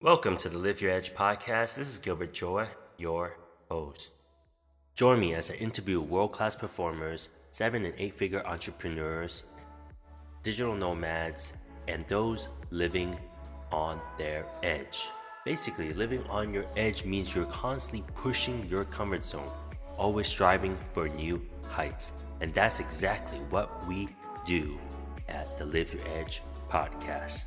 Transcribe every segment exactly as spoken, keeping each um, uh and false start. Welcome to the Live Your Edge podcast. This is Gilbert Joy, your host. Join me as I interview world-class performers, seven and eight-figure entrepreneurs, digital nomads, and those living on their edge. Basically, living on your edge means you're constantly pushing your comfort zone, always striving for new heights. And that's exactly what we do at the Live Your Edge podcast.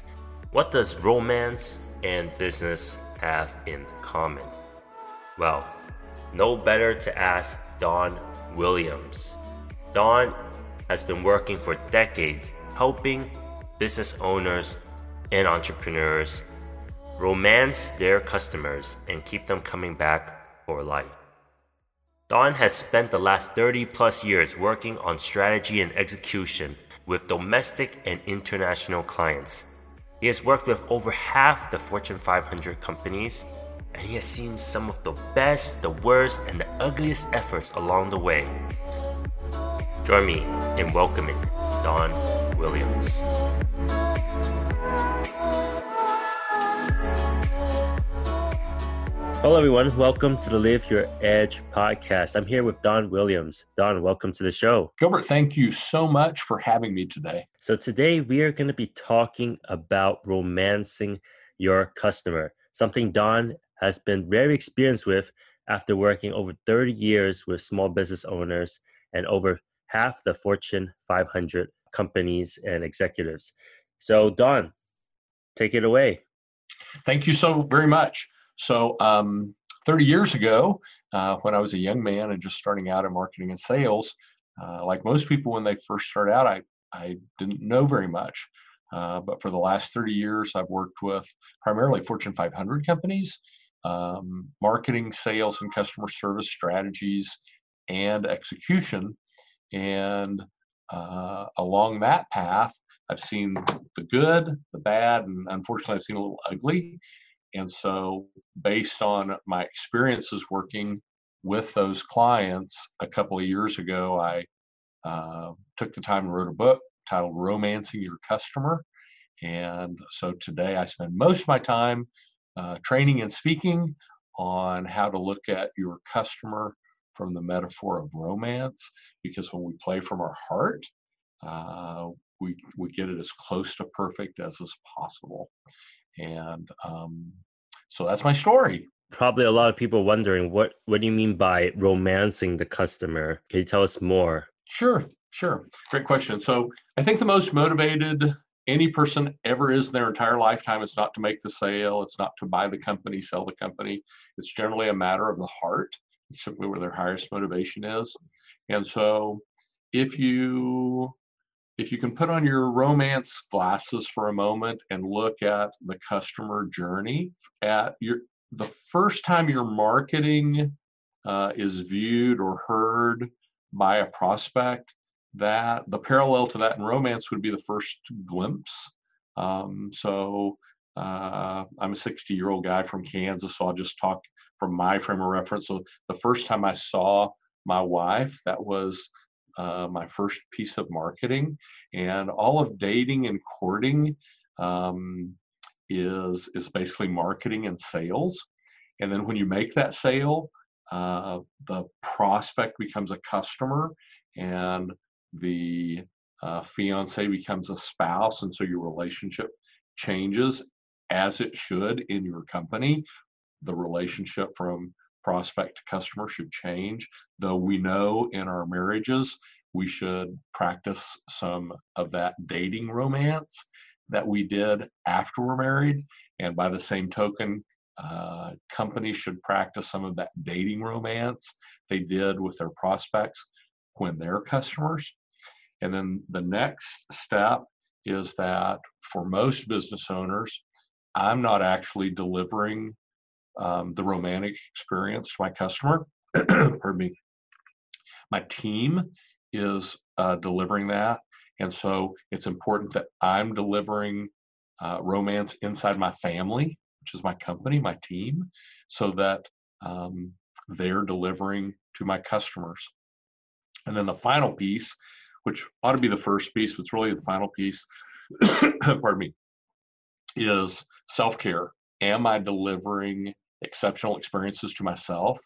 What does romance and business have in common? Well, no better to ask Don Williams. Don has been working for decades helping business owners and entrepreneurs romance their customers and keep them coming back for life. Don has spent the last thirty plus years working on strategy and execution with domestic and international clients. He has worked with over half the Fortune five hundred companies, and he has seen some of the best, the worst, and the ugliest efforts along the way. Join me in welcoming Don Williams. Hello, everyone. Welcome to the Live Your Edge podcast. I'm here with Don Williams. Don, welcome to the show. Gilbert, thank you so much for having me today. So today we are going to be talking about romancing your customer, something Don has been very experienced with after working over thirty years with small business owners and over half the Fortune five hundred companies and executives. So Don, take it away. Thank you so very much. So um, thirty years ago, uh, when I was a young man and just starting out in marketing and sales, uh, like most people when they first start out, I, I didn't know very much. Uh, but for the last thirty years, I've worked with primarily Fortune five hundred companies, um, marketing, sales, and customer service strategies and execution. And uh, along that path, I've seen the good, the bad, and unfortunately, I've seen a little ugly. And so based on my experiences working with those clients a couple of years ago, I uh, took the time and wrote a book titled Romancing Your Customer. And so today I spend most of my time uh, training and speaking on how to look at your customer from the metaphor of romance, because when we play from our heart, uh, we, we get it as close to perfect as is possible. And um, so that's my story. Probably a lot of people wondering, what, what do you mean by romancing the customer? Can you tell us more? Sure, sure. Great question. So I think the most motivated any person ever is in their entire lifetime is not to make the sale. It's not to buy the company, sell the company. It's generally a matter of the heart. It's simply where their highest motivation is. And so if you... If you can put on your romance glasses for a moment and look at the customer journey, at your the first time your marketing uh, is viewed or heard by a prospect, that the parallel to that in romance would be the first glimpse. Um, so uh, I'm a sixty-year-old guy from Kansas, so I'll just talk from my frame of reference. So the first time I saw my wife, that was Uh, my first piece of marketing, and all of dating and courting um, is is basically marketing and sales. And then when you make that sale, uh, the prospect becomes a customer, and the uh, fiance becomes a spouse, and so your relationship changes as it should in your company. The relationship from prospect to customer should change, though we know in our marriages we should practice some of that dating romance that we did after we're married. And by the same token, uh, companies should practice some of that dating romance they did with their prospects when they're customers. And then the next step is that for most business owners, I'm not actually delivering Um, the romantic experience to my customer. Pardon me. My team is uh, delivering that. And so it's important that I'm delivering uh, romance inside my family, which is my company, my team, so that um, they're delivering to my customers. And then the final piece, which ought to be the first piece, but it's really the final piece, pardon me, is self-care am I delivering exceptional experiences to myself?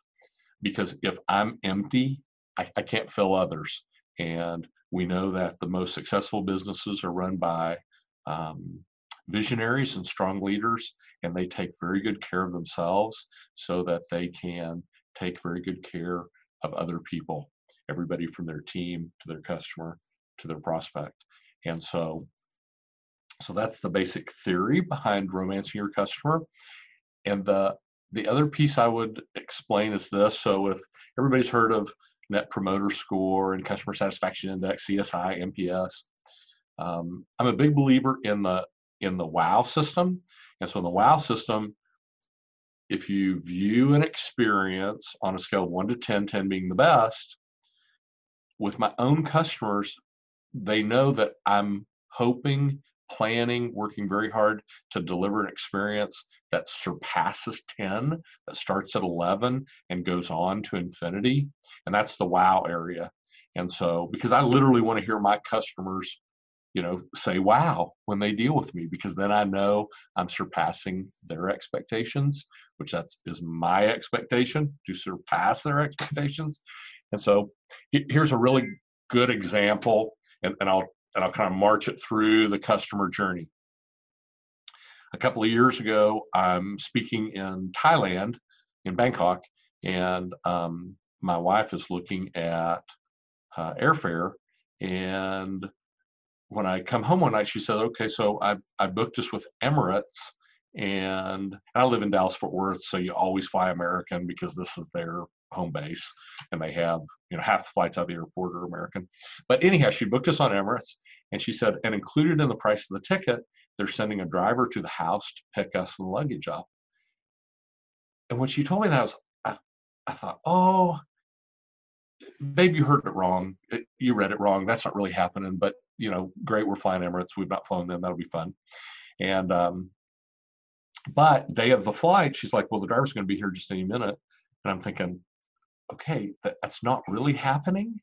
Because if I'm empty, I, I can't fill others. And we know that the most successful businesses are run by um, visionaries and strong leaders, and they take very good care of themselves so that they can take very good care of other people, everybody from their team to their customer to their prospect. And so, so that's the basic theory behind Romancing Your Customer. And the the other piece I would explain is this. So if everybody's heard of Net Promoter Score and Customer Satisfaction Index, C S I, N P S, um, I'm a big believer in the in the wow system. And so in the wow system, if you view an experience on a scale of one to ten, ten being the best, with my own customers, they know that I'm hoping, planning, working very hard to deliver an experience that surpasses ten, that starts at eleven and goes on to infinity. And that's the wow area. And so, because I literally want to hear my customers, you know, say wow when they deal with me, because then I know I'm surpassing their expectations, which that's is my expectation, to surpass their expectations. And so here's a really good example, and, and I'll and I'll kind of march it through the customer journey. A couple of years ago, I'm speaking in Thailand, in Bangkok, and um, my wife is looking at uh, airfare. And when I come home one night, she said, okay, so I, I booked this with Emirates, and I live in Dallas-Fort Worth, so you always fly American because this is their home base, and they have, you know, half the flights out of the airport are American. But anyhow, she booked us on Emirates, and she said, and included in the price of the ticket, they're sending a driver to the house to pick us and the luggage up. And when she told me that, I, was, I, I thought, oh, babe, you heard it wrong. It, you read it wrong. That's not really happening. But, you know, great, we're flying Emirates. We've not flown them. That'll be fun. And um, but day of the flight, she's like, well, the driver's going to be here just any minute. And I'm thinking, okay, that, that's not really happening.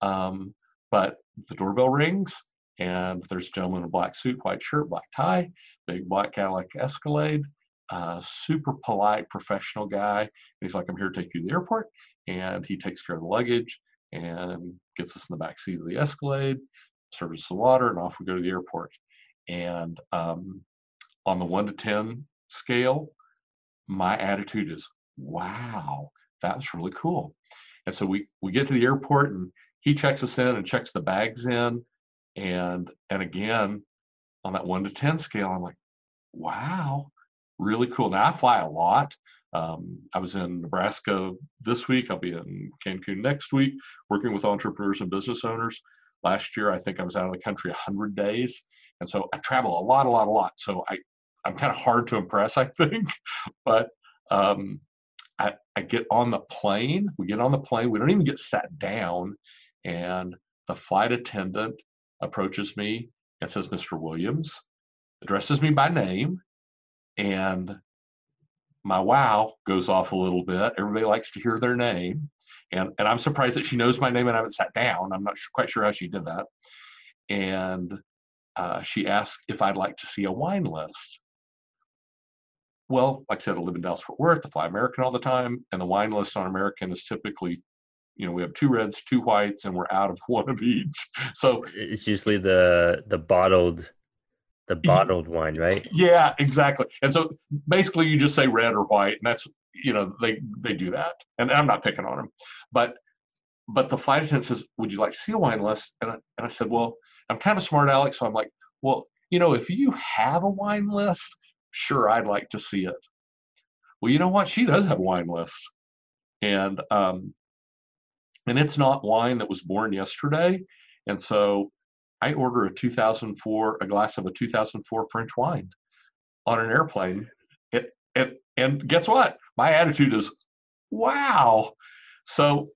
Um, but the doorbell rings, and there's a gentleman in a black suit, white shirt, black tie, big black Cadillac Escalade, uh, super polite, professional guy. And he's like, I'm here to take you to the airport. And he takes care of the luggage and gets us in the back seat of the Escalade, serves us the water, and off we go to the airport. And um, on the one to ten scale, my attitude is, wow, that was really cool. And so we, we get to the airport, and he checks us in and checks the bags in. And, and again, on that one to ten scale, I'm like, wow, really cool. Now, I fly a lot. Um, I was in Nebraska this week. I'll be in Cancun next week, working with entrepreneurs and business owners. Last year, I think I was out of the country one hundred days. And so I travel a lot, a lot, a lot. So I, I'm kind of hard to impress, I think. But um, I, I get on the plane. We get on the plane. We don't even get sat down. And the flight attendant approaches me and says, Mister Williams, addresses me by name. And my wow goes off a little bit. Everybody likes to hear their name. And, and I'm surprised that she knows my name and I haven't sat down. I'm not sure, quite sure how she did that. And uh, she asked if I'd like to see a wine list. Well, like I said, I live in Dallas-Fort Worth. I fly American all the time. And the wine list on American is typically, you know, we have two reds, two whites, and we're out of one of each. So it's usually the the bottled the bottled wine, right? Yeah, exactly. And so basically you just say red or white, and that's, you know, they, they do that. And I'm not picking on them. But but the flight attendant says, would you like to see a wine list? And I, and I said, well, I'm kind of smart, Alex. So I'm like, well, you know, if you have a wine list, sure, I'd like to see it. Well, you know what? She does have a wine list. And um, and it's not wine that was born yesterday. And so I order a two thousand four, a glass of a two thousand four French wine on an airplane. It, it, and guess what? My attitude is, wow. So,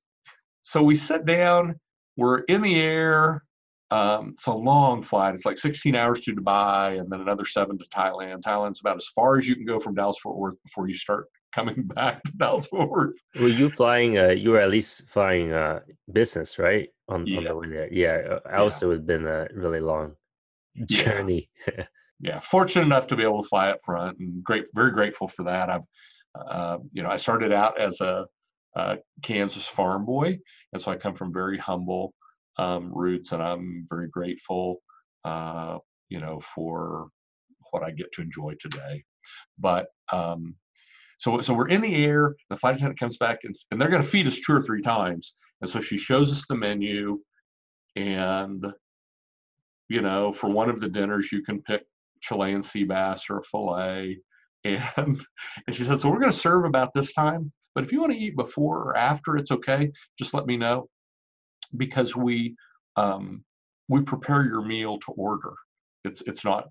so we sit down, we're in the air. Um, it's a long flight. It's like sixteen hours to Dubai and then another seven to Thailand. Thailand's about as far as you can go from Dallas-Fort Worth before you start coming back to Dallas-Fort Worth. Were you flying, uh, you were at least flying uh, business, right? On, yeah. on the way there. Yeah. I also yeah. would have been a really long journey. Yeah. yeah, fortunate enough to be able to fly up front, and great, very grateful for that. I've, uh, you know, I started out as a, a Kansas farm boy, and so I come from very humble um, roots, and I'm very grateful, uh, you know, for what I get to enjoy today. But um, so, so we're in the air. The flight attendant comes back, and, and they're going to feed us two or three times, and so she shows us the menu, and you know, for one of the dinners, you can pick Chilean sea bass or a fillet. And, and she said, so we're going to serve about this time, but if you want to eat before or after, it's okay. Just let me know, because we um, we prepare your meal to order. It's it's not.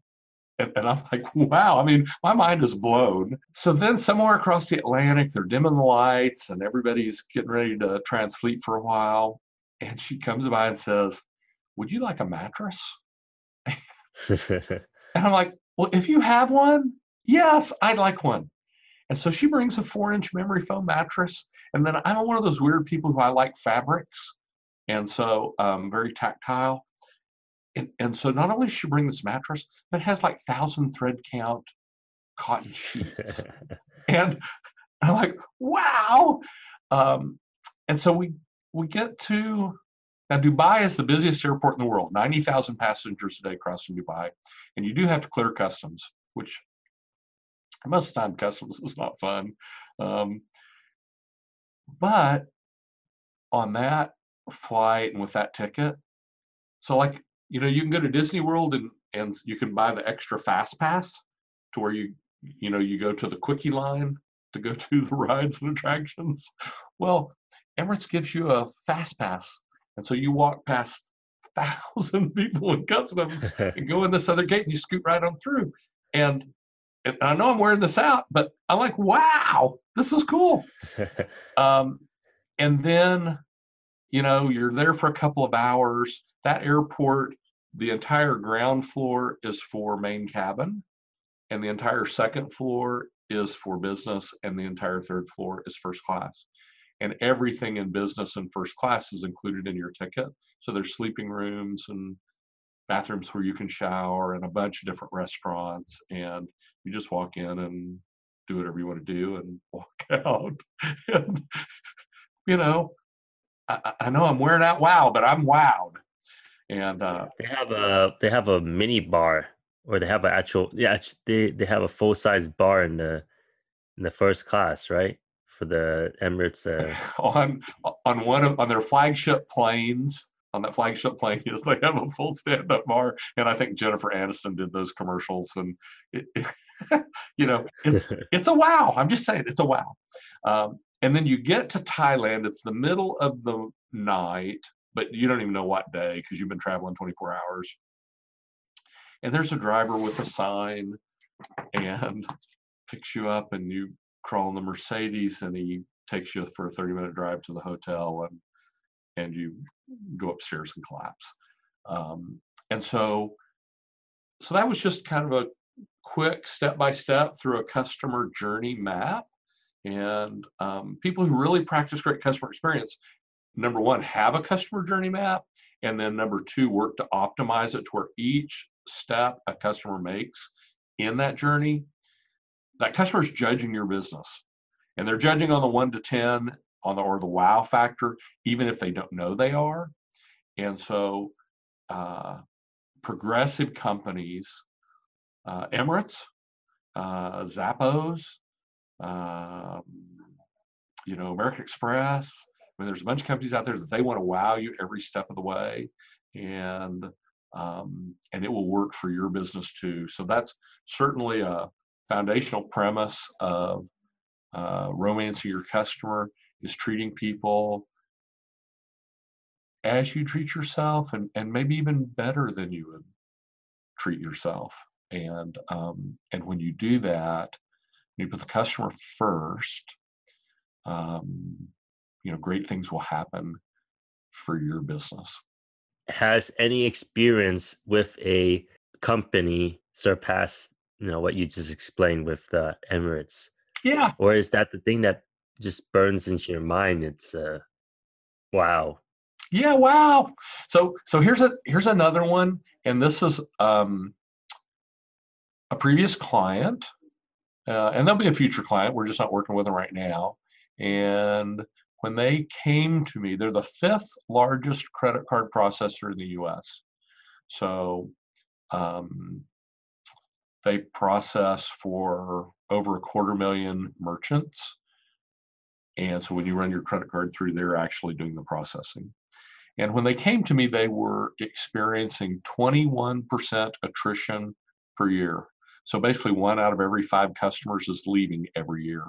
And, and I'm like, wow. I mean, my mind is blown. So then somewhere across the Atlantic, they're dimming the lights, and everybody's getting ready to try and sleep for a while. And she comes by and says, would you like a mattress? And I'm like, well, if you have one, yes, I'd like one. And so she brings a four inch memory foam mattress. And then I'm one of those weird people who I like fabrics. And so um, very tactile. And, and so not only does she bring this mattress, but it has like thousand thread count cotton sheets. And I'm like, wow. Um, and so we, we get to, now, Dubai is the busiest airport in the world, ninety thousand passengers a day crossing Dubai. And you do have to clear customs, which most of the time customs is not fun. Um, but on that flight and with that ticket, so like, you know, you can go to Disney World and, and you can buy the extra fast pass to where you, you know, you go to the quickie line to go to the rides and attractions. Well, Emirates gives you a fast pass. And so you walk past one thousand people in customs and go in this other gate and you scoot right on through. And, and I know I'm wearing this out, but I'm like, wow, this is cool. um, and then, you know, you're there for a couple of hours. That airport, the entire ground floor is for main cabin, and the entire second floor is for business, and the entire third floor is first class. And everything in business and first class is included in your ticket. So there's sleeping rooms and bathrooms where you can shower and a bunch of different restaurants. And you just walk in and do whatever you want to do and walk out. And, you know, I, I know I'm wearing out wow, but I'm wowed. And uh, they have a they have a mini bar, or they have an actual yeah they they have a full size bar in the in the first class, right? For the Emirates uh... on on one of on their flagship planes on that flagship plane is they have a full stand-up bar, and I think Jennifer Aniston did those commercials, and it, it, you know, it's it's a wow. I'm just saying, it's a wow. Um, and then you get to Thailand. It's the middle of the night, but you don't even know what day because you've been traveling twenty-four hours. And there's a driver with a sign and picks you up, and you crawl in the Mercedes, and he takes you for a thirty minute drive to the hotel, and and you go upstairs and collapse. Um, and so, so that was just kind of a quick step-by-step through a customer journey map. And um, people who really practice great customer experience, number one, have a customer journey map. And then number two, work to optimize it to where each step a customer makes in that journey, that customer is judging your business, and they're judging on the one to ten on the, or the wow factor, even if they don't know they are. And so uh, progressive companies, uh, Emirates, uh, Zappos, uh, you know, American Express. I mean, there's a bunch of companies out there that they want to wow you every step of the way. And, um, and it will work for your business too. So that's certainly a foundational premise of uh, romancing your customer, is treating people as you treat yourself, and, and maybe even better than you would treat yourself. And um, and when you do that, you put the customer first, um, you know, great things will happen for your business. Has any experience with a company surpassed, you know, what you just explained with the uh, Emirates? Yeah. Or is that the thing that just burns into your mind? It's uh, wow. Yeah, wow. So, so here's a here's another one, and this is um, a previous client, uh, and they'll be a future client. We're just not working with them right now. And when they came to me, they're the fifth largest credit card processor in the U S. So um, they process for over a quarter million merchants. And so when you run your credit card through, they're actually doing the processing. And when they came to me, they were experiencing twenty-one percent attrition per year. So basically one out of every five customers is leaving every year.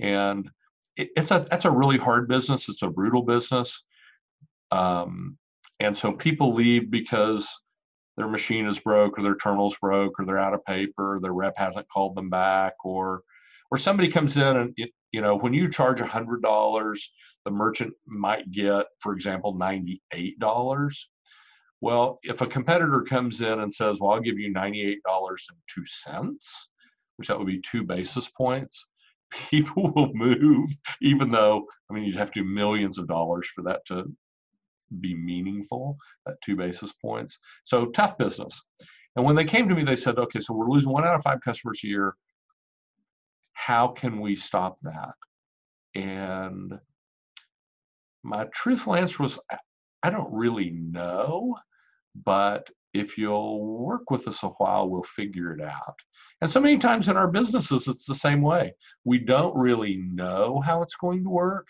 And it, it's a, that's a really hard business. It's a brutal business. Um, and so people leave because their machine is broke, or their terminal's broke, or they're out of paper, their rep hasn't called them back, or or somebody comes in and, it, you know, when you charge one hundred dollars, the merchant might get, for example, ninety-eight dollars. Well, if a competitor comes in and says, well, I'll give you ninety-eight dollars and two cents, which that would be two basis points, people will move, even though, I mean, you'd have to do millions of dollars for that to be meaningful at two basis points. So tough business. And when they came to me, they said, okay, so we're losing one out of five customers a year. How can we stop that? And my truthful answer was, I don't really know, but if you'll work with us a while, we'll figure it out. And so many times in our businesses, it's the same way. We don't really know how it's going to work,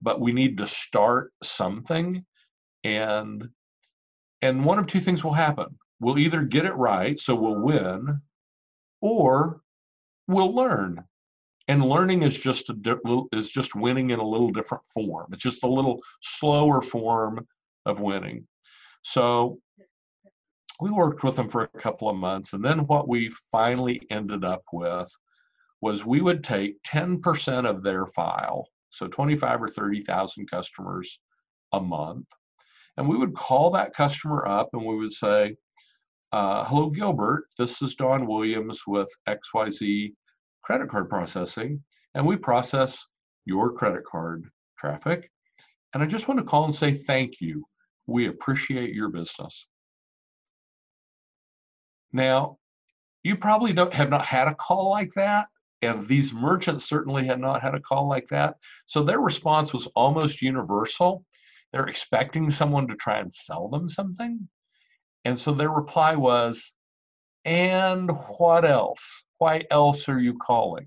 but we need to start something. And, and one of two things will happen. We'll either get it right, so we'll win, or we'll learn. And learning is just a di- is just winning in a little different form. It's just a little slower form of winning. So we worked with them for a couple of months. And then what we finally ended up with was we would take ten percent of their file, so twenty-five or thirty thousand customers a month. And we would call that customer up and we would say, uh, hello, Gilbert, this is Don Williams with X Y Z Credit Card Processing, and we process your credit card traffic. And I just want to call and say, thank you. We appreciate your business. Now, you probably don't have not had a call like that, and these merchants certainly had not had a call like that. So their response was almost universal. They're expecting someone to try and sell them something. And so their reply was, and what else? Why else are you calling?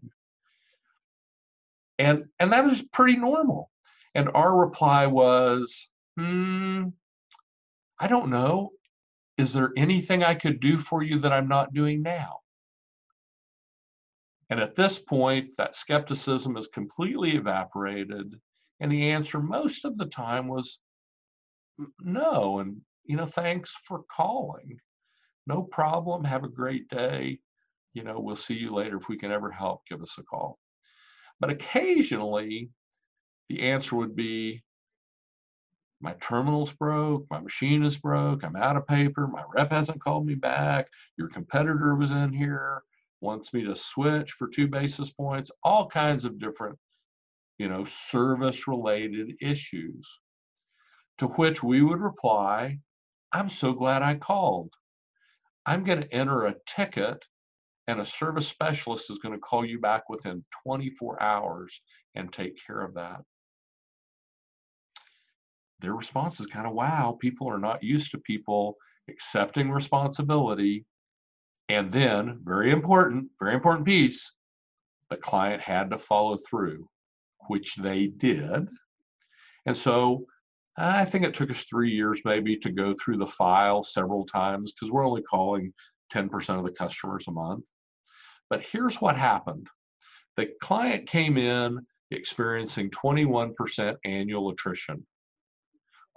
And, and that is pretty normal. And our reply was, hmm, I don't know. Is there anything I could do for you that I'm not doing now? And at this point, that skepticism is completely evaporated. And the answer most of the time was no. And, you know, thanks for calling. No problem. Have a great day. You know, we'll see you later. If we can ever help, give us a call. But occasionally, the answer would be, my terminal's broke, my machine is broke, I'm out of paper, my rep hasn't called me back, your competitor was in here, wants me to switch for two basis points, all kinds of different, you know, service-related issues. To which we would reply, I'm so glad I called. I'm going to enter a ticket, and a service specialist is going to call you back within twenty-four hours and take care of that. Their response is kind of, wow, people are not used to people accepting responsibility. And then, very important, very important piece, the client had to follow through, which they did. And so I think it took us three years maybe to go through the file several times, because we're only calling ten percent of the customers a month. But here's what happened. The client came in experiencing twenty-one percent annual attrition.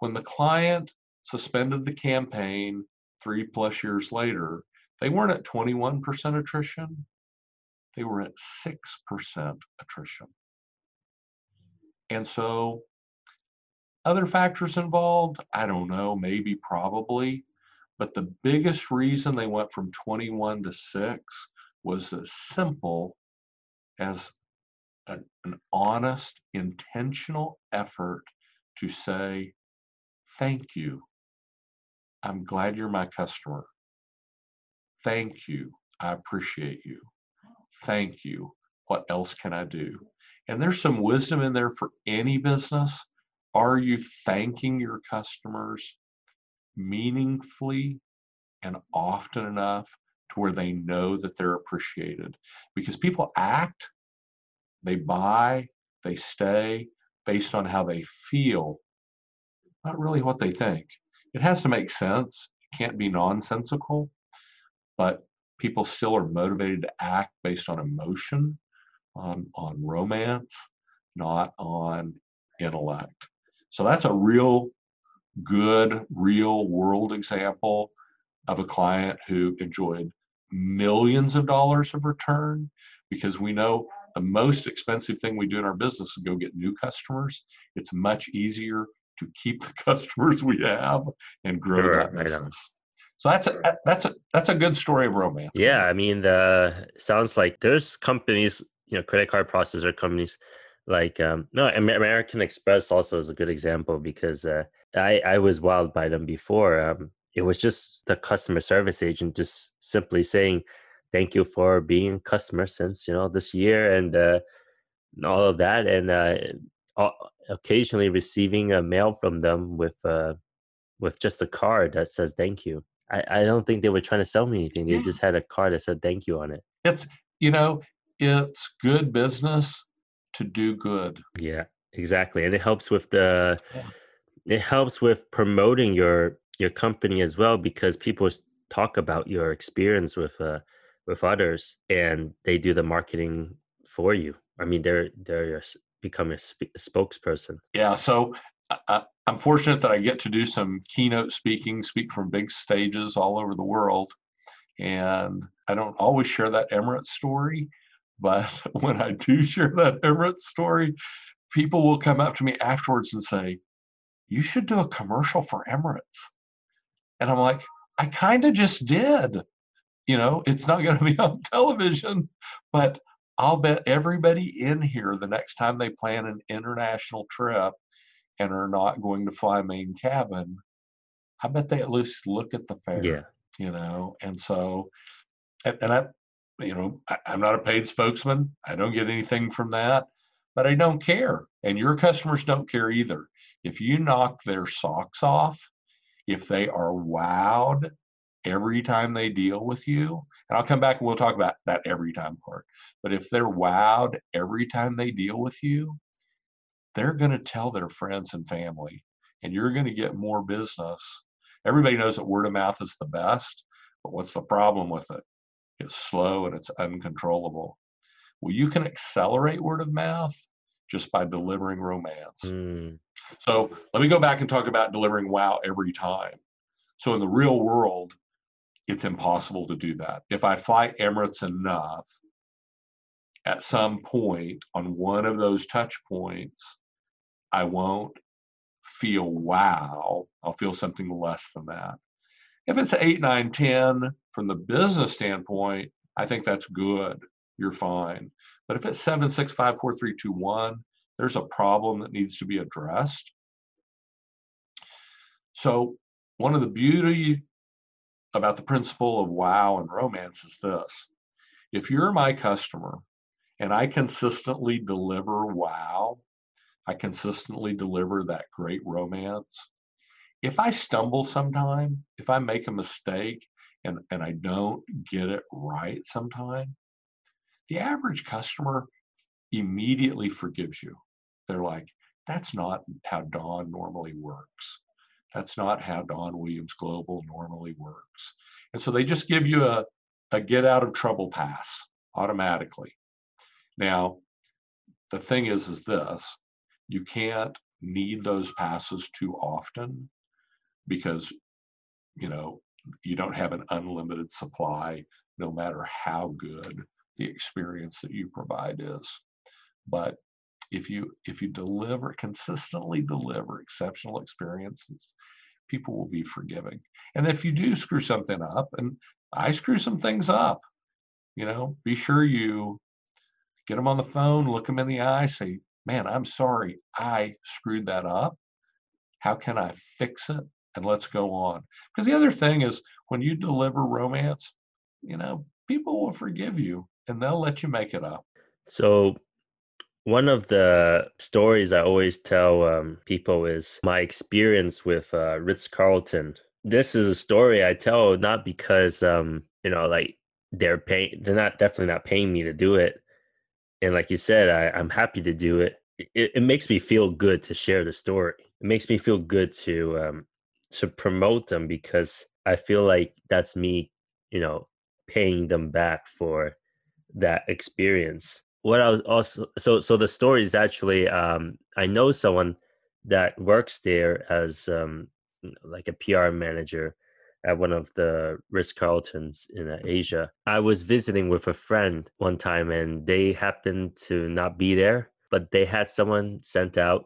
When the client suspended the campaign three plus years later, they weren't at twenty-one percent attrition, they were at six percent attrition. And so other factors involved, I don't know, maybe, probably, but the biggest reason they went from twenty-one to six was as simple as a, an honest, intentional effort to say, thank you. I'm glad you're my customer. Thank you. I appreciate you. Thank you. What else can I do? And there's some wisdom in there for any business. Are you thanking your customers meaningfully and often enough to where they know that they're appreciated? Because people act, they buy, they stay based on how they feel, not really what they think. It has to make sense. It can't be nonsensical, but people still are motivated to act based on emotion, on, on romance, not on intellect. So that's a real good, real world example of a client who enjoyed millions of dollars of return, because we know the most expensive thing we do in our business is go get new customers. It's much easier to keep the customers we have and grow sure, that business. So that's a, that's a, that's a good story of romance. Yeah. I mean, the sounds like there's companies, you know, credit card processor companies like, um, no, American Express also is a good example, because uh, I, I was wowed by them before. Um, it was just the customer service agent just simply saying, thank you for being a customer since, you know, this year and, uh, and all of that. And, uh, occasionally receiving a mail from them with, uh, with just a card that says, thank you. I, I don't think they were trying to sell me anything. They yeah. just had a card that said, thank you on it. It's, you know, it's good business to do good. Yeah, exactly. And it helps with the, yeah. it helps with promoting your, your company as well, because people talk about your experience with, uh, with others, and they do the marketing for you. I mean, they're, they're become a, sp- a spokesperson. Yeah. So uh, I'm fortunate that I get to do some keynote speaking, speak from big stages all over the world. And I don't always share that Emirates story, but when I do share that Emirates story, people will come up to me afterwards and say, you should do a commercial for Emirates. And I'm like, I kind of just did. You know, it's not going to be on television, but I'll bet everybody in here the next time they plan an international trip and are not going to fly main cabin, I bet they at least look at the fare. Yeah. You know, and so, and, and I, you know, I, I'm not a paid spokesman. I don't get anything from that, but I don't care. And your customers don't care either. If you knock their socks off, if they are wowed every time they deal with you, and I'll come back and we'll talk about that every time part, but if they're wowed every time they deal with you, they're going to tell their friends and family, and you're going to get more business. Everybody knows that word of mouth is the best, but what's the problem with it? It's slow and it's uncontrollable. Well, you can accelerate word of mouth just by delivering romance. Mm. So let me go back and talk about delivering wow every time. So in the real world, it's impossible to do that. If I fly Emirates enough, at some point on one of those touch points, I won't feel wow. I'll feel something less than that. If it's eight, nine, ten, from the business standpoint, I think that's good. You're fine. But if it's seven, six, five, four, three, two, one, there's a problem that needs to be addressed. So one of the beauty about the principle of wow and romance is this. If you're my customer and I consistently deliver wow, I consistently deliver that great romance. If I stumble sometime, if I make a mistake and, and I don't get it right sometime, the average customer immediately forgives you. They're like, that's not how Don normally works. That's not how Don Williams Global normally works. And so they just give you a, a get out of trouble pass automatically. Now, the thing is, is this, you can't need those passes too often, because, you know, you don't have an unlimited supply, no matter how good the experience that you provide is. But if you if you deliver, consistently deliver exceptional experiences, people will be forgiving. And if you do screw something up, and I screw some things up, you know, be sure you get them on the phone, look them in the eye, say, man, I'm sorry, I screwed that up. How can I fix it? And let's go on. Because the other thing is, when you deliver romance, you know, people will forgive you and they'll let you make it up. So one of the stories I always tell um, people is my experience with uh, Ritz-Carlton. This is a story I tell not because, um, you know, like they're paying, they're not definitely not paying me to do it. And like you said, I, I'm happy to do it. It, it makes me feel good to share the story. It makes me feel good to um, to promote them because I feel like that's me, you know, paying them back for that experience. What I was also so so the story is actually um, I know someone that works there as um, like a P R manager at one of the Ritz-Carltons in Asia. I was visiting with a friend one time and they happened to not be there, but they had someone sent out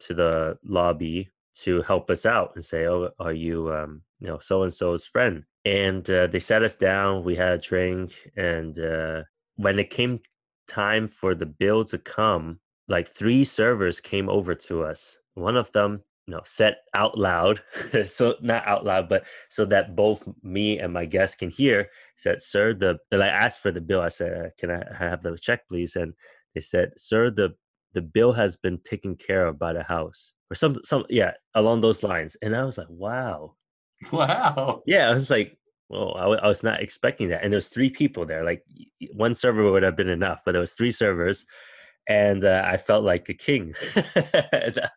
to the lobby to help us out and say, oh, are you, um, you know, so-and-so's friend? And uh, they sat us down, we had a drink. And uh, when it came time for the bill to come, like three servers came over to us. One of them, you know, said out loud, so not out loud, but so that both me and my guest can hear, said, sir, the, and I asked for the bill. I said, can I have the check, please? And they said, sir, the the bill has been taken care of by the house or some, some, yeah, along those lines. And I was like, wow. Wow. Yeah. I was like, well, I, I was not expecting that. And there's three people there, like one server would have been enough, but there was three servers and uh, I felt like a king. the,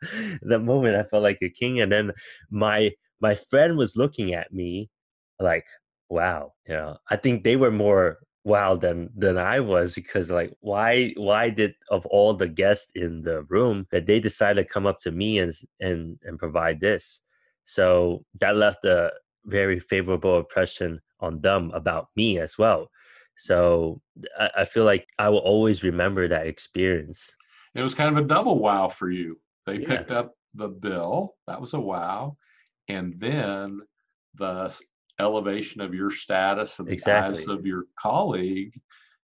the moment I felt like a king. And then my, my friend was looking at me like, wow. You know, I think they were more wow than, than I was because like, why, why did of all the guests in the room that they decided to come up to me and, and, and provide this? So that left a very favorable impression on them about me as well. So I, I feel like I will always remember that experience. It was kind of a double wow for you. They yeah. picked up the bill. That was a wow. And then the elevation of your status and the exactly. eyes of your colleague,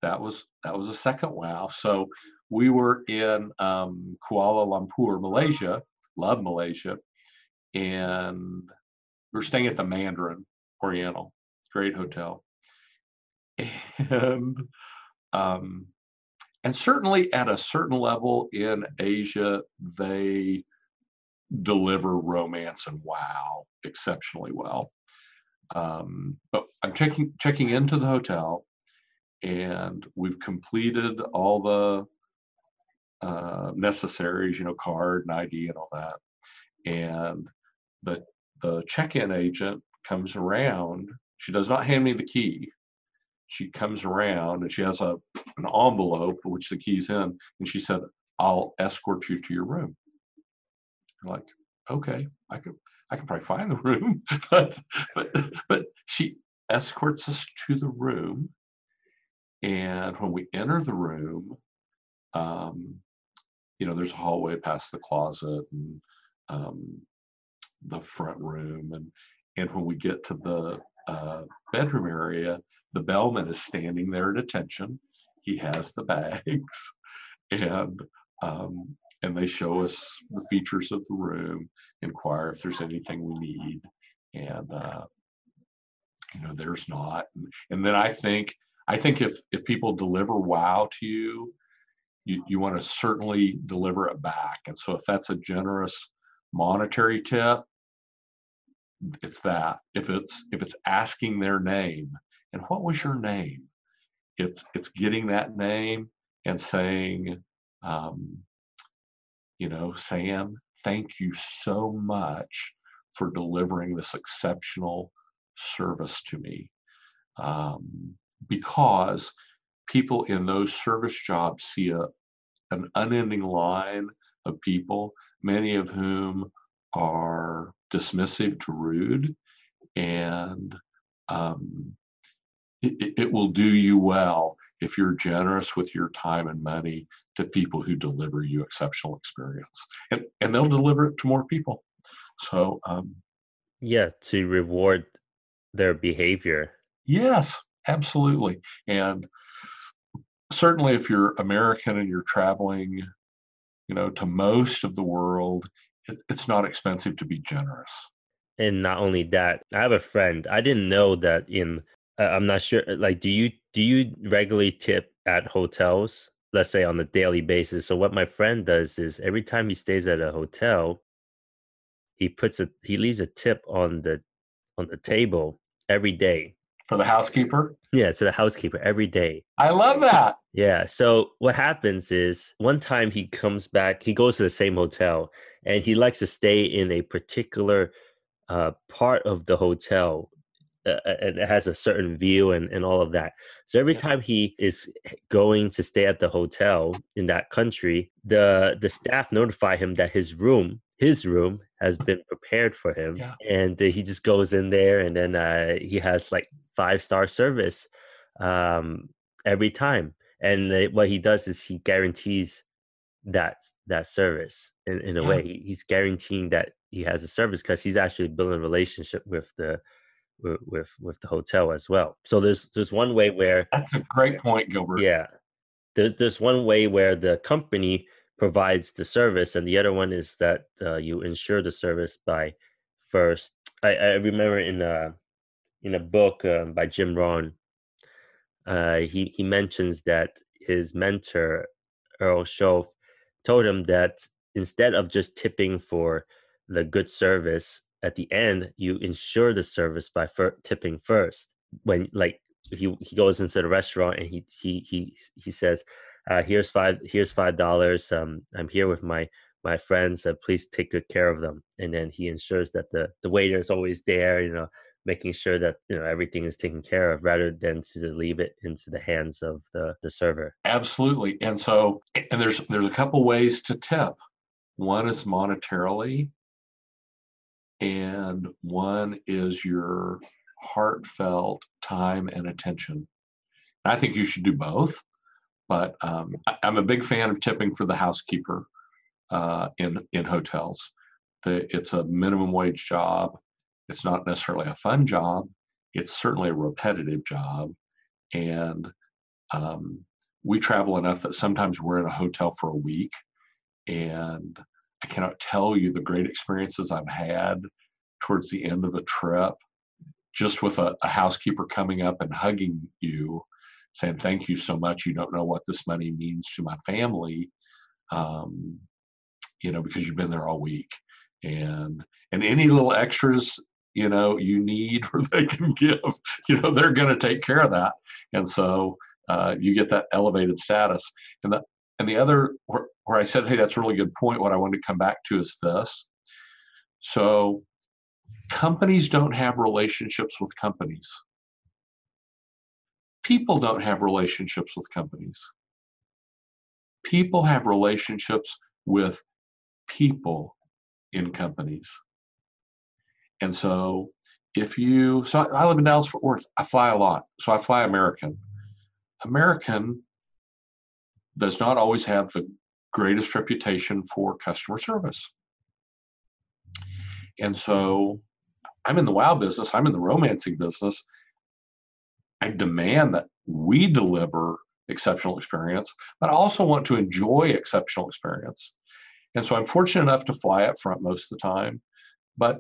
that was that was a second wow. So we were in um, Kuala Lumpur, Malaysia. Love Malaysia. And we were staying at the Mandarin Oriental, great hotel. And um, and certainly at a certain level in Asia, they deliver romance and wow exceptionally well. Um, but I'm checking checking into the hotel, and we've completed all the uh, necessaries, you know, card and I D and all that. And the the check-in agent comes around. She does not hand me the key. She comes around and she has a an envelope which the key's in, and she said, "I'll escort you to your room." You're like, okay, I could I can probably find the room, but but but she escorts us to the room, and when we enter the room, um, you know, there's a hallway past the closet and um, the front room, and and when we get to the uh, bedroom area, the bellman is standing there at attention. He has the bags, and um, and they show us the features of the room, inquire if there's anything we need, and uh, you know, there's not. And, and then I think I think if if people deliver wow to you, you you want to certainly deliver it back. And so if that's a generous monetary tip, it's that. If it's if it's asking their name and what was your name, it's it's getting that name and saying, um, you know, Sam, thank you so much for delivering this exceptional service to me, um, because people in those service jobs see a an unending line of people, many of whom are dismissive to rude, and um, it, it will do you well if you're generous with your time and money to people who deliver you exceptional experience, and, and they'll deliver it to more people. So um, yeah, to reward their behavior. Yes, absolutely. And certainly if you're American and you're traveling, you know, to most of the world, it, it's not expensive to be generous. And not only that, I have a friend. I didn't know that in, uh, I'm not sure, like, do you do you regularly tip at hotels, let's say on a daily basis? So what my friend does is every time he stays at a hotel, he puts a he leaves a tip on the on the table every day. For the housekeeper? Yeah, to the housekeeper every day. I love that. Yeah. So what happens is one time he comes back, he goes to the same hotel, and he likes to stay in a particular uh, part of the hotel. Uh, and it has a certain view and, and all of that. So every time he is going to stay at the hotel in that country, the the staff notify him that his room His room has been prepared for him, yeah. and he just goes in there, and then uh, he has like five-star service um, every time. And uh, what he does is he guarantees that that service in, in a yeah. way. He, he's guaranteeing that he has a service because he's actually building a relationship with the with, with with the hotel as well. So there's there's one way where that's a great point, Gilbert. Yeah, there's there's one way where the company provides the service, and the other one is that uh, you ensure the service by first. I, I remember in a in a book um, by Jim Rohn, uh, he he mentions that his mentor Earl Schof told him that instead of just tipping for the good service at the end, you ensure the service by fir- tipping first. When like he he goes into the restaurant and he he he he says, Uh, here's five. Here's five dollars. Um, I'm here with my my friends. Uh, please take good care of them. And then he ensures that the the waiter is always there, you know, making sure that you know everything is taken care of, rather than to leave it into the hands of the the server. Absolutely. And so, and there's there's a couple ways to tip. One is monetarily, and one is your heartfelt time and attention. And I think you should do both. But um, I'm a big fan of tipping for the housekeeper uh, in in hotels. The, it's a minimum wage job. It's not necessarily a fun job. It's certainly a repetitive job. And um, we travel enough that sometimes we're in a hotel for a week. And I cannot tell you the great experiences I've had towards the end of a trip, just with a, a housekeeper coming up and hugging you, saying, thank you so much. You don't know what this money means to my family, um, you know, because you've been there all week. And and any little extras, you know, you need or they can give, you know, they're going to take care of that. And so uh, you get that elevated status. And the, and the other, where, where I said, hey, that's a really good point. What I wanted to come back to is this. So companies don't have relationships with companies. People don't have relationships with companies. People have relationships with people in companies. And so if you, so I live in Dallas-Fort Worth, I fly a lot. So I fly American. American does not always have the greatest reputation for customer service. And so I'm in the wow business, I'm in the romancing business. I demand that we deliver exceptional experience, but I also want to enjoy exceptional experience. And so I'm fortunate enough to fly up front most of the time, but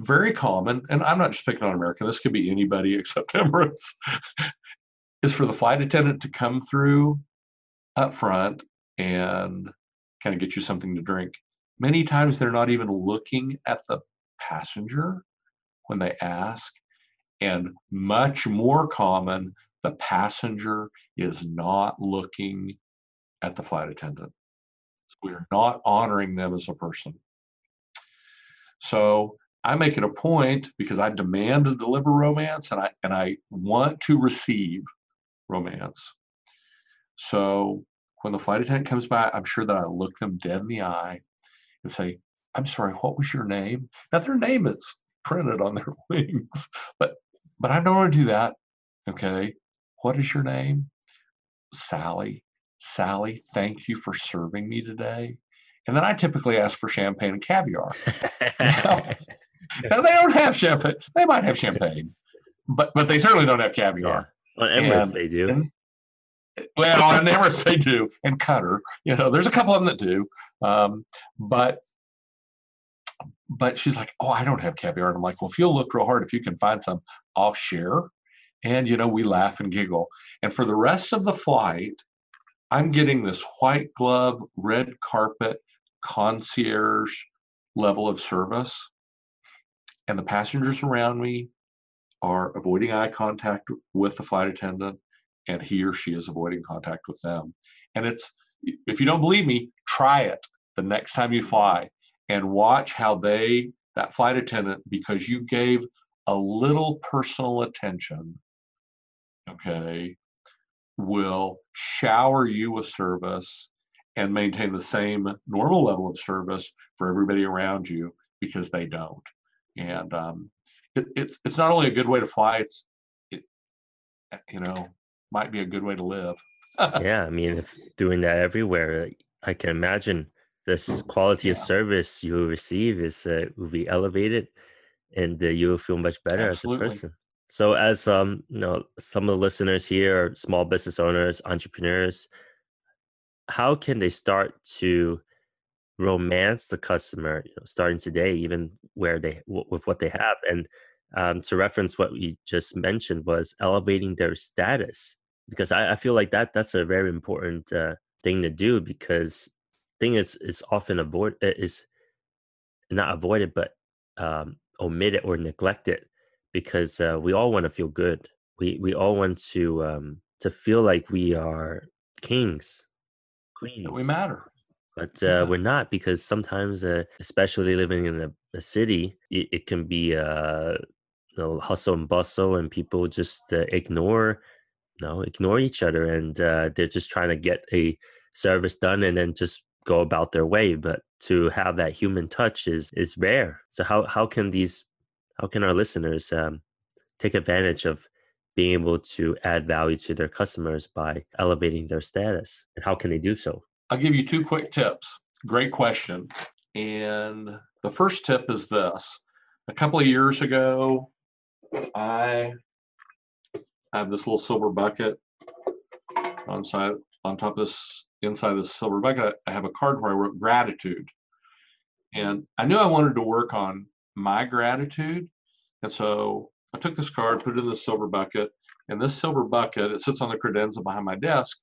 very common, and I'm not just picking on American, this could be anybody except Emirates, is for the flight attendant to come through up front and kind of get you something to drink. Many times they're not even looking at the passenger when they ask. And much more common, the passenger is not looking at the flight attendant. We're not honoring them as a person. So I make it a point, because I demand to deliver romance and I and I want to receive romance. So when the flight attendant comes by, I'm sure that I look them dead in the eye and say, I'm sorry, what was your name? Now their name is printed on their wings, but But I don't want to do that. Okay. What is your name? Sally. Sally, thank you for serving me today. And then I typically ask for champagne and caviar. now, now they don't have champagne. They might have champagne, but but they certainly don't have caviar. Yeah. On Emirates and, they do. And, well, on Emirates they do, and Qatar. You know, there's a couple of them that do. Um, but but she's like, oh, I don't have caviar. And I'm like, well, if you'll look real hard, if you can find some, I'll share. And, you know, we laugh and giggle. And for the rest of the flight, I'm getting this white glove, red carpet, concierge level of service. And the passengers around me are avoiding eye contact with the flight attendant, and he or she is avoiding contact with them. And it's, if you don't believe me, try it the next time you fly and watch how they, that flight attendant, because you gave a little personal attention, okay, will shower you with service and maintain the same normal level of service for everybody around you, because they don't. And um, it, it's it's not only a good way to fly, it's it, you know, might be a good way to live. Yeah, I mean, if doing that everywhere, I can imagine this quality yeah. of service you will receive is uh, will be elevated, and uh, you will feel much better Absolutely. As a person. So, as um, you know, some of the listeners here are small business owners, entrepreneurs. How can they start to romance the customer, you know, starting today, even where they w- with what they have? And um, to reference what we just mentioned was elevating their status, because I, I feel like that that's a very important uh, thing to do, because thing is is often avoid is not avoided but um, omitted or neglected. Because uh, we all want to feel good. We we all want to um, to feel like we are kings, queens. That we matter. But uh, yeah. we're not, because sometimes, uh, especially living in a, a city, it, it can be uh, you know, hustle and bustle, and people just uh, ignore, you know, ignore each other, and uh, they're just trying to get a service done and then just go about their way. But to have that human touch is is rare. So how how can these How can our listeners um, take advantage of being able to add value to their customers by elevating their status? And how can they do so? I'll give you two quick tips. Great question. And the first tip is this. A couple of years ago, I have this little silver bucket on side, on top of this, inside this silver bucket, I have a card where I wrote gratitude. And I knew I wanted to work on my gratitude. And so I took this card, put it in the silver bucket, and this silver bucket, it sits on the credenza behind my desk,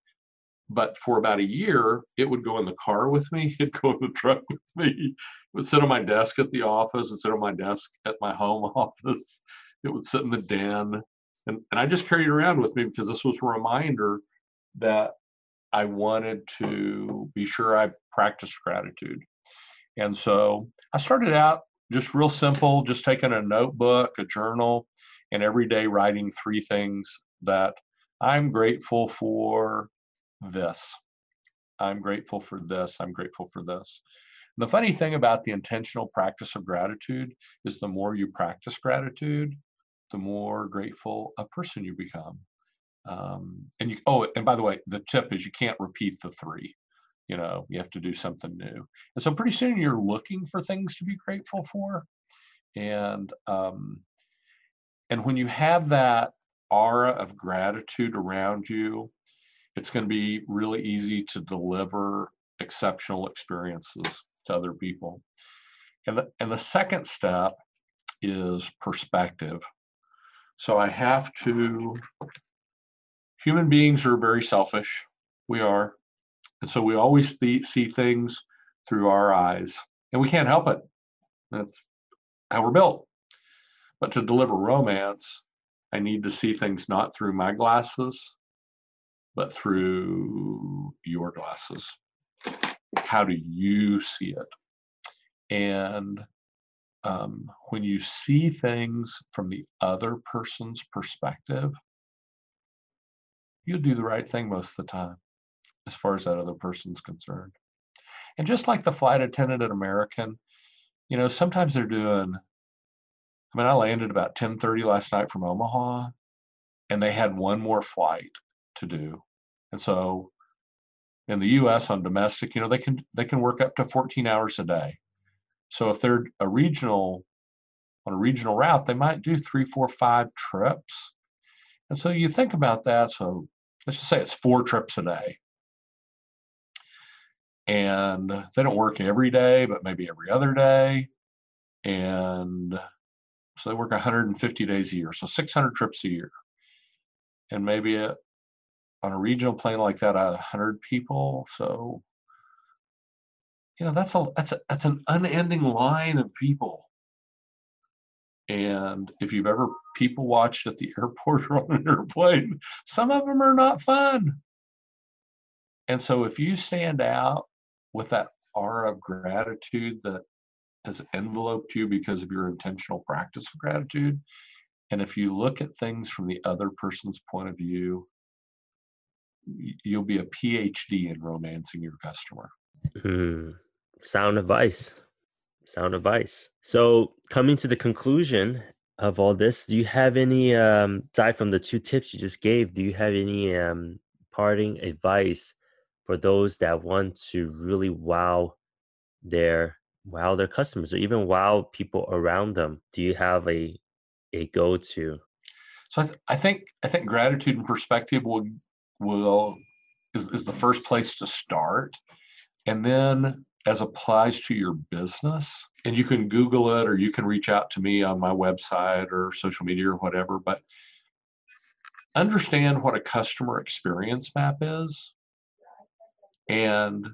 but for about a year, it would go in the car with me, it'd go in the truck with me, it would sit on my desk at the office, it'd sit on my desk at my home office, it would sit in the den, and, and I just carried it around with me, because this was a reminder that I wanted to be sure I practiced gratitude. And so I started out just real simple, just taking a notebook, a journal, and every day writing three things that I'm grateful for this. I'm grateful for this. I'm grateful for this. And the funny thing about the intentional practice of gratitude is the more you practice gratitude, the more grateful a person you become. Um, and you, oh, and by the way, the tip is you can't repeat the three. You know, you have to do something new. And so pretty soon you're looking for things to be grateful for. And um, and when you have that aura of gratitude around you, it's going to be really easy to deliver exceptional experiences to other people. And the, and the second step is perspective. So I have to, human beings are very selfish. We are. And so we always th- see things through our eyes, and we can't help it. That's how we're built. But to deliver romance, I need to see things not through my glasses, but through your glasses. How do you see it? And um, when you see things from the other person's perspective, you'll do the right thing most of the time, as far as that other person's concerned. And just like the flight attendant at American, you know, sometimes they're doing, I mean, I landed about ten thirty last night from Omaha, and they had one more flight to do. And so in the U S on domestic, you know, they can they can work up to fourteen hours a day. So if they're a regional, on a regional route, they might do three, four, five trips. And so you think about that. So let's just say it's four trips a day. And they don't work every day, but maybe every other day. And so they work one hundred fifty days a year, so six hundred trips a year. and maybe a, on a regional plane like that, a hundred people. So, you know, that's a that's a, that's an unending line of people. And if you've ever people watched at the airport or on an airplane, some of them are not fun. And so if you stand out with that aura of gratitude that has enveloped you because of your intentional practice of gratitude, and if you look at things from the other person's point of view, you'll be a P H D in romancing your customer. Mm, sound advice. Sound advice. So coming to the conclusion of all this, do you have any, um, aside from the two tips you just gave, do you have any um, parting advice for those that want to really wow their wow their customers, or even wow people around them? Do you have a a go-to? So I, th- I think I think gratitude and perspective will will is, is the first place to start, and then as applies to your business, and you can Google it, or you can reach out to me on my website or social media or whatever, but understand what a customer experience map is and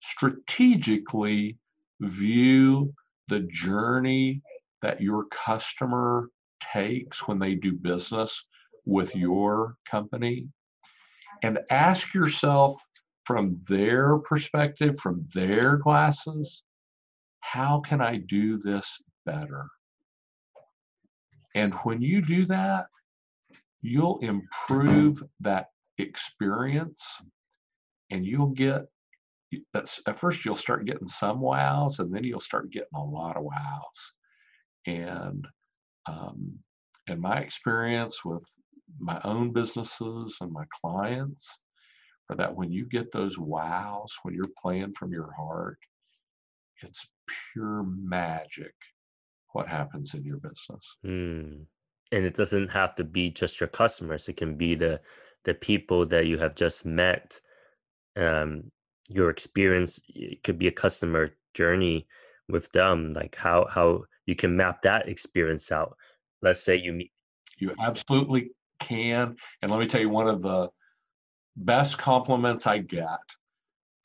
strategically view the journey that your customer takes when they do business with your company, and ask yourself from their perspective, from their glasses, how can I do this better? And when you do that, you'll improve that experience, and you'll get, that's, at first you'll start getting some wows, and then you'll start getting a lot of wows. And um, in my experience with my own businesses and my clients, or that when you get those wows, when you're playing from your heart, it's pure magic what happens in your business. Mm. And it doesn't have to be just your customers. It can be the the people that you have just met. Um, your experience, it could be a customer journey with them, like how how you can map that experience out. Let's say you meet. You absolutely can. And let me tell you, one of the best compliments I get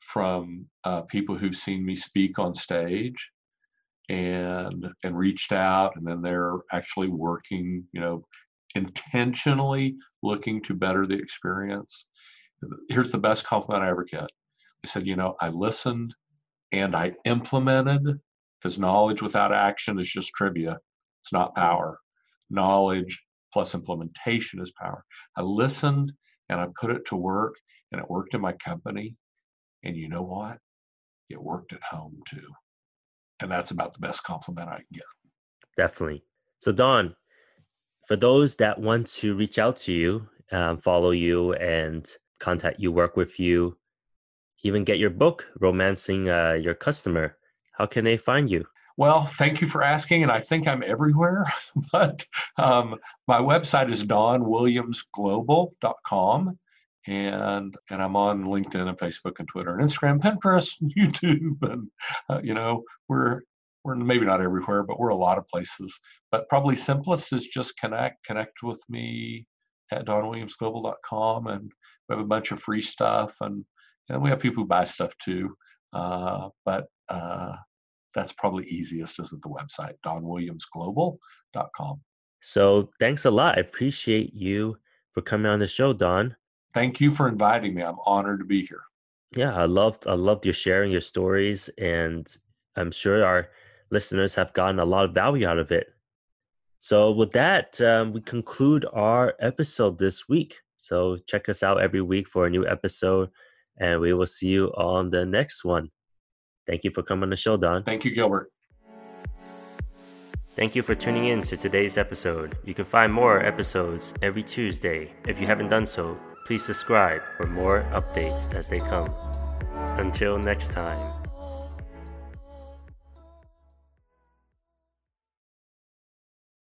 from uh, people who've seen me speak on stage and and reached out, and then they're actually working, you know, intentionally looking to better the experience. Here's the best compliment I ever get. They said, you know, I listened and I implemented, because knowledge without action is just trivia. It's not power. Knowledge plus implementation is power. I listened and I put it to work, and it worked in my company. And you know what? It worked at home too. And that's about the best compliment I can get. Definitely. So Don, for those that want to reach out to you, um, follow you and contact you, work with you, even get your book, Romancing uh, Your Customer, how can they find you? Well, thank you for asking. And I think I'm everywhere, but um, my website is Don Williams Global dot com. And and I'm on LinkedIn and Facebook and Twitter and Instagram, Pinterest, and YouTube. And, uh, you know, we're we're maybe not everywhere, but we're a lot of places. But probably simplest is just connect, connect with me at Don Williams Global dot com. And we have a bunch of free stuff. And, and we have people who buy stuff too. Uh, but uh, that's probably easiest, isn't the website, Don Williams Global dot com. So thanks a lot. I appreciate you for coming on the show, Don. Thank you for inviting me. I'm honored to be here. Yeah, I loved I loved your sharing your stories, and I'm sure our listeners have gotten a lot of value out of it. So with that, um, we conclude our episode this week. So check us out every week for a new episode, and we will see you on the next one. Thank you for coming on the show, Don. Thank you, Gilbert. Thank you for tuning in to today's episode. You can find more episodes every Tuesday. If you haven't done so, please subscribe for more updates as they come. Until next time.